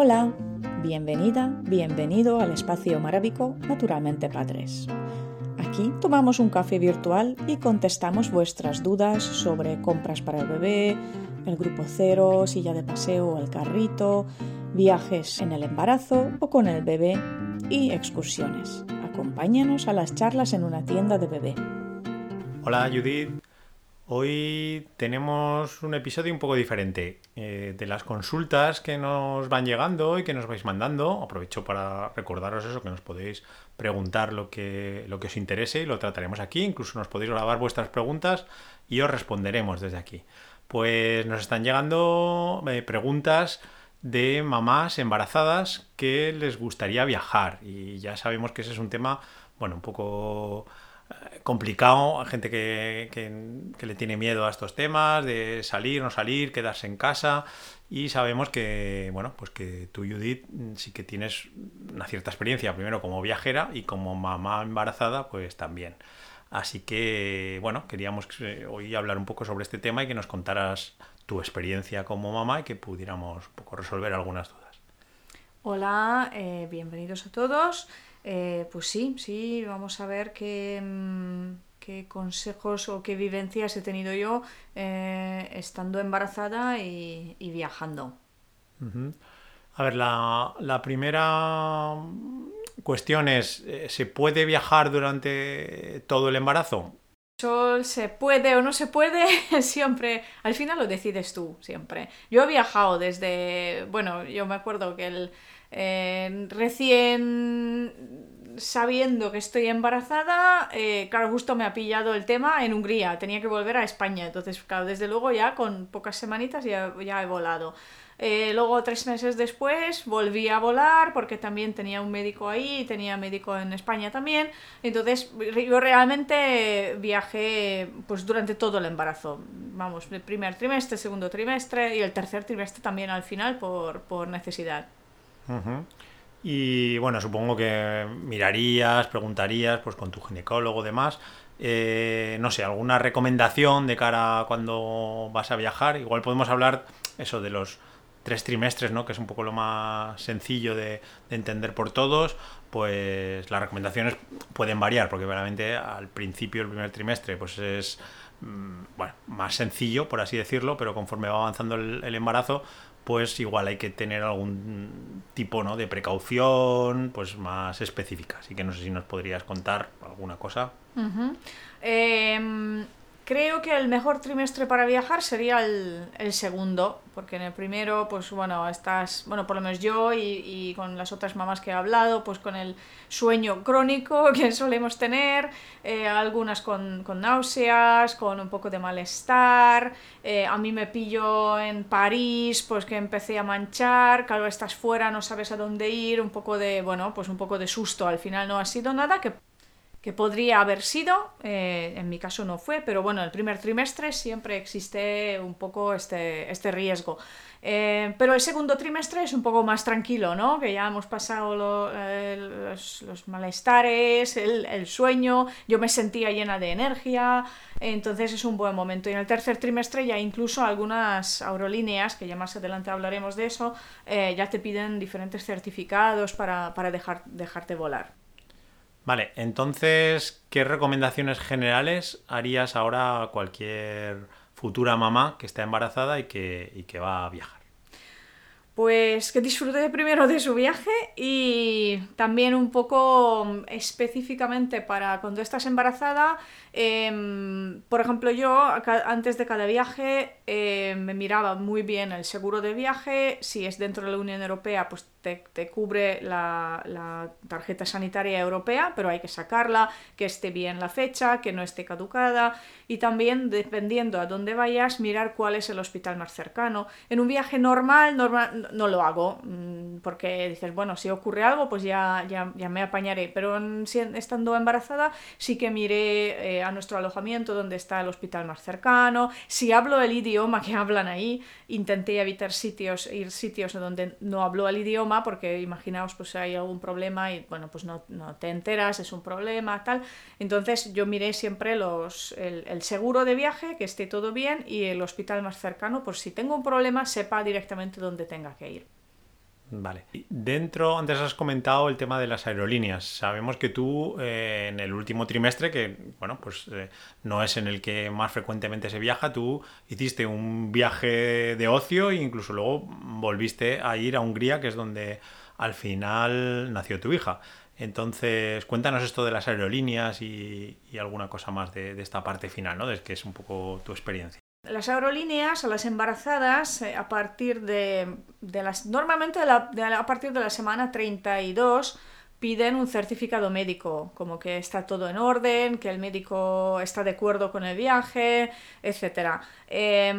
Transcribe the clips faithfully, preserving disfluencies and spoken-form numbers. Hola, bienvenida, bienvenido al espacio Marábico Naturalmente Padres. Aquí tomamos un café virtual y contestamos vuestras dudas sobre compras para el bebé, el grupo cero, silla de paseo o el carrito, viajes en el embarazo o con el bebé y excursiones. Acompáñanos a las charlas en una tienda de bebé. Hola Judith, hoy tenemos un episodio un poco diferente. Eh, de las consultas que nos van llegando y que nos vais mandando, aprovecho para recordaros eso, que nos podéis preguntar lo que, lo que os interese y lo trataremos aquí. Incluso nos podéis grabar vuestras preguntas y os responderemos desde aquí. Pues nos están llegando eh, preguntas de mamás embarazadas que les gustaría viajar, y ya sabemos que ese es un tema, bueno, un poco complicado. Hay gente que, que, que le tiene miedo a estos temas de salir, no salir, quedarse en casa, y sabemos que, bueno, pues que tú, Judith, sí que tienes una cierta experiencia, primero como viajera y como mamá embarazada, pues también. Así que, bueno, queríamos hoy hablar un poco sobre este tema y que nos contaras tu experiencia como mamá y que pudiéramos un poco resolver algunas dudas. Hola, eh, bienvenidos a todos. Eh, pues sí, sí, vamos a ver qué, qué consejos o qué vivencias he tenido yo eh, estando embarazada y, y viajando. Uh-huh. A ver, la, la primera cuestión es, ¿se puede viajar durante todo el embarazo? Eso se puede o no se puede, siempre, al final lo decides tú, siempre. Yo he viajado desde, bueno, yo me acuerdo que el eh, recién sabiendo que estoy embarazada, eh, claro, justo me ha pillado el tema en Hungría, tenía que volver a España, entonces, claro, desde luego ya con pocas semanitas ya, ya he volado. Eh, luego tres meses después volví a volar porque también tenía un médico ahí, tenía médico en España también, entonces yo realmente viajé pues durante todo el embarazo, vamos, el primer trimestre, segundo trimestre y el tercer trimestre también al final por, por necesidad. Uh-huh. Y bueno, supongo que mirarías, preguntarías pues con tu ginecólogo y demás. Eh, no sé, alguna recomendación de cara a cuando vas a viajar. Igual podemos hablar eso de los tres trimestres, ¿no? Que es un poco lo más sencillo de, de entender por todos. Pues las recomendaciones pueden variar, porque realmente al principio, el primer trimestre, pues es mmm, bueno, más sencillo, por así decirlo, pero conforme va avanzando el, el embarazo, pues igual hay que tener algún tipo, ¿no?, de precaución pues más específica. Así que no sé si nos podrías contar alguna cosa. Uh-huh. Eh... Creo que el mejor trimestre para viajar sería el, el segundo, porque en el primero, pues bueno, estás, bueno, por lo menos yo y, y con las otras mamás que he hablado, pues con el sueño crónico que solemos tener, eh, algunas con, con náuseas, con un poco de malestar, eh, a mí me pillo en París, pues que empecé a manchar, claro, estás fuera, no sabes a dónde ir, un poco de, bueno, pues un poco de susto, al final no ha sido nada que... que podría haber sido, eh, en mi caso no fue, pero bueno, el primer trimestre siempre existe un poco este, este riesgo. Eh, pero el segundo trimestre es un poco más tranquilo, ¿no? Que ya hemos pasado lo, eh, los, los malestares, el, el sueño, yo me sentía llena de energía, entonces es un buen momento. Y en el tercer trimestre ya incluso algunas aerolíneas, que ya más adelante hablaremos de eso, eh, ya te piden diferentes certificados para, para dejar, dejarte volar. Vale, entonces, ¿qué recomendaciones generales harías ahora a cualquier futura mamá que está embarazada y que, y que va a viajar? Pues que disfrute primero de su viaje y también un poco específicamente para cuando estás embarazada. Eh, por ejemplo, yo antes de cada viaje eh, me miraba muy bien el seguro de viaje. Si es dentro de la Unión Europea, pues te, te cubre la, la tarjeta sanitaria europea, pero hay que sacarla, que esté bien la fecha, que no esté caducada. Y también, dependiendo a dónde vayas, mirar cuál es el hospital más cercano. En un viaje normal, normal no lo hago, porque dices, bueno, si ocurre algo, pues ya, ya, ya me apañaré, pero en, estando embarazada sí que miré eh, a nuestro alojamiento dónde está el hospital más cercano, si hablo el idioma que hablan ahí, intenté evitar sitios, ir sitios donde no hablo el idioma, porque imaginaos, pues hay algún problema y bueno, pues no, no te enteras, es un problema, tal, entonces yo miré siempre los, el, el seguro de viaje, que esté todo bien, y el hospital más cercano, por si tengo un problema, sepa directamente dónde tenga que ir. Vale. Dentro, antes has comentado el tema de las aerolíneas. Sabemos que tú eh, en el último trimestre, que bueno, pues eh, no es en el que más frecuentemente se viaja, tú hiciste un viaje de ocio e incluso luego volviste a ir a Hungría, que es donde al final nació tu hija. Entonces, cuéntanos esto de las aerolíneas y, y alguna cosa más de, de esta parte final, ¿no? Es que es un poco tu experiencia. Las aerolíneas a las embarazadas a partir de, de las normalmente de la, de la, a partir de la semana treinta y dos piden un certificado médico, como que está todo en orden, que el médico está de acuerdo con el viaje, etcétera. Eh,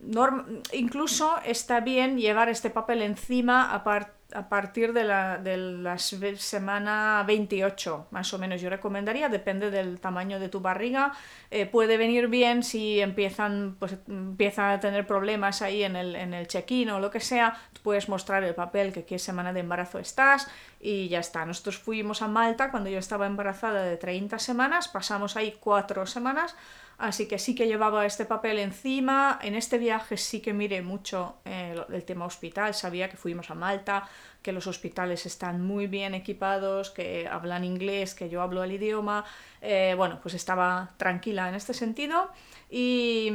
norm, incluso está bien llevar este papel encima a partir a partir de la, de la semana veintiocho, más o menos yo recomendaría, depende del tamaño de tu barriga, eh, puede venir bien si empiezan, pues, empiezan a tener problemas ahí en el, en el check-in o lo que sea, tú puedes mostrar el papel que qué semana de embarazo estás y ya está. Nosotros fuimos a Malta cuando yo estaba embarazada de treinta semanas, pasamos ahí cuatro semanas, así que sí que llevaba este papel encima. En este viaje sí que miré mucho eh, el tema hospital, sabía que fuimos a Malta, que los hospitales están muy bien equipados, que hablan inglés, que yo hablo el idioma, eh, bueno, pues estaba tranquila en este sentido, y,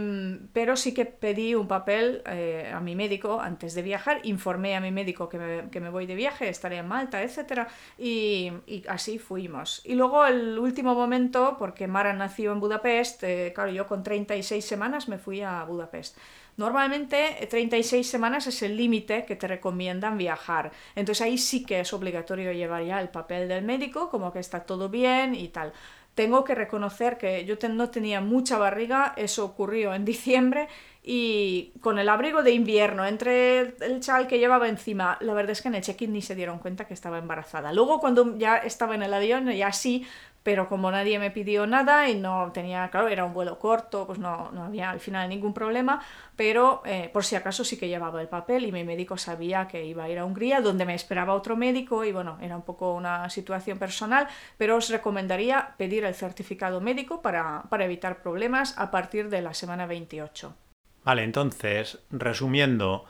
pero sí que pedí un papel eh, a mi médico antes de viajar, informé a mi médico que me, que me voy de viaje, estaré en Malta, etcétera, y, y así fuimos. Y luego el último momento, porque Mara nació en Budapest, eh, claro, yo con treinta y seis semanas me fui a Budapest. Normalmente treinta y seis semanas es el límite que te recomiendan viajar, entonces ahí sí que es obligatorio llevar ya el papel del médico, como que está todo bien y tal. Tengo que reconocer que yo ten, no tenía mucha barriga, eso ocurrió en diciembre, y con el abrigo de invierno, entre el chal que llevaba encima, la verdad es que en el check-in ni se dieron cuenta que estaba embarazada. Luego cuando ya estaba en el avión, ya sí, pero como nadie me pidió nada y no tenía, claro, era un vuelo corto, pues no, no había al final ningún problema, pero eh, por si acaso sí que llevaba el papel y mi médico sabía que iba a ir a Hungría, donde me esperaba otro médico y bueno, era un poco una situación personal, pero os recomendaría pedir el certificado médico para, para evitar problemas a partir de la semana veintiocho. Vale, entonces, resumiendo,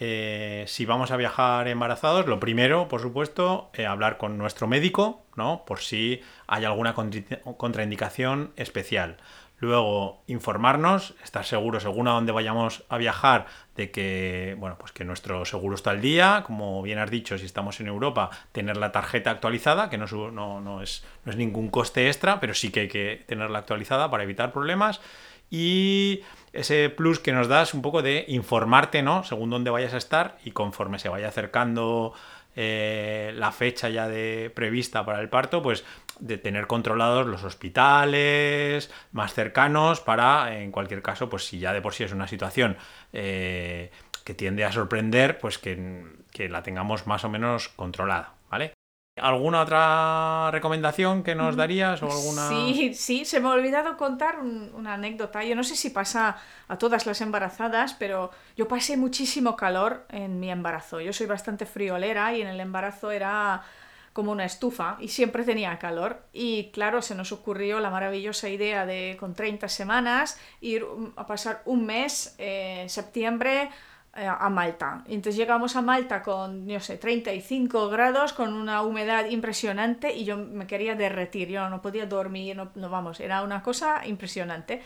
eh, si vamos a viajar embarazados, lo primero, por supuesto, eh, hablar con nuestro médico, ¿no? Por si hay alguna contraindicación especial. Luego, informarnos, estar seguros, según a dónde vayamos a viajar, de que, bueno, pues que nuestro seguro está al día, como bien has dicho, si estamos en Europa, tener la tarjeta actualizada, que no, no, no, es, no es ningún coste extra, pero sí que hay que tenerla actualizada para evitar problemas. Y ese plus que nos das un poco de informarte, ¿no? Según dónde vayas a estar y conforme se vaya acercando eh, la fecha ya de prevista para el parto, pues de tener controlados los hospitales más cercanos para, en cualquier caso, pues si ya de por sí es una situación eh, que tiende a sorprender, pues que, que la tengamos más o menos controlada, ¿vale? ¿Alguna otra recomendación que nos darías? O alguna... Sí, sí, se me ha olvidado contar un, una anécdota. Yo no sé si pasa a todas las embarazadas, pero yo pasé muchísimo calor en mi embarazo. Yo soy bastante friolera y en el embarazo era como una estufa y siempre tenía calor. Y claro, se nos ocurrió la maravillosa idea de con treinta semanas ir a pasar un mes, eh, septiembre, a Malta. Entonces llegamos a Malta con, no sé, treinta y cinco grados, con una humedad impresionante y yo me quería derretir, yo no podía dormir, no, no vamos, era una cosa impresionante.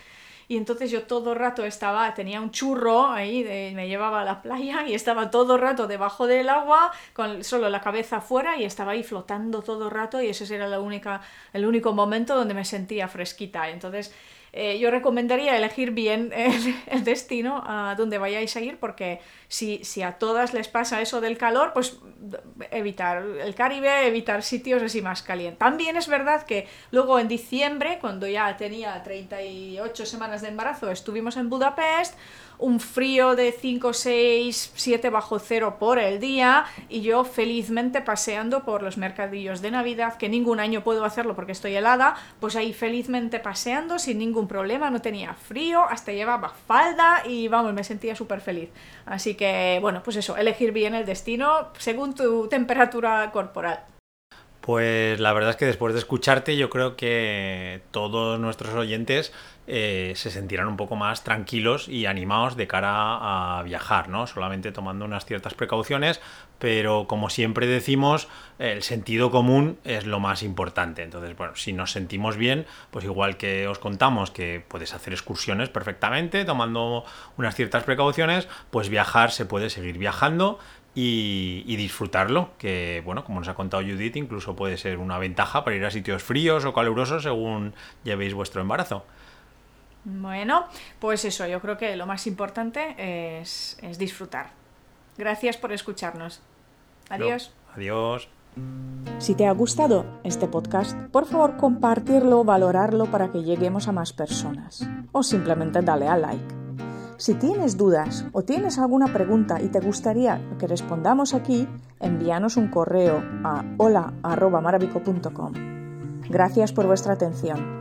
Y entonces yo todo el rato estaba, tenía un churro ahí, de, me llevaba a la playa y estaba todo el rato debajo del agua, con solo la cabeza afuera y estaba ahí flotando todo el rato y ese era la única, el único momento donde me sentía fresquita. Entonces Eh, yo recomendaría elegir bien el, el destino a donde vayáis a ir, porque si, si a todas les pasa eso del calor, pues evitar el Caribe, evitar sitios así más calientes. También es verdad que luego en diciembre, cuando ya tenía treinta y ocho semanas de embarazo, estuvimos en Budapest, un frío de cinco, seis, siete bajo cero por el día, y yo felizmente paseando por los mercadillos de Navidad, que ningún año puedo hacerlo porque estoy helada, pues ahí felizmente paseando sin ningún problema, no tenía frío, hasta llevaba falda y vamos, me sentía súper feliz. Así que, bueno, pues eso, elegir bien el destino según tu temperatura corporal. Pues la verdad es que después de escucharte yo creo que todos nuestros oyentes eh, se sentirán un poco más tranquilos y animados de cara a viajar, ¿no? Solamente tomando unas ciertas precauciones, pero como siempre decimos, el sentido común es lo más importante. Entonces, bueno, si nos sentimos bien, pues igual que os contamos que puedes hacer excursiones perfectamente, tomando unas ciertas precauciones, pues viajar se puede seguir viajando. Y, y disfrutarlo, que bueno, como nos ha contado Judith, incluso puede ser una ventaja para ir a sitios fríos o calurosos según llevéis vuestro embarazo. Bueno, pues eso, yo creo que lo más importante es, es disfrutar. Gracias por escucharnos. Adiós. No, adiós. Si te ha gustado este podcast, por favor compartirlo, valorarlo para que lleguemos a más personas. O simplemente dale a like. Si tienes dudas o tienes alguna pregunta y te gustaría que respondamos aquí, envíanos un correo a hola arroba marabico punto com. Gracias por vuestra atención.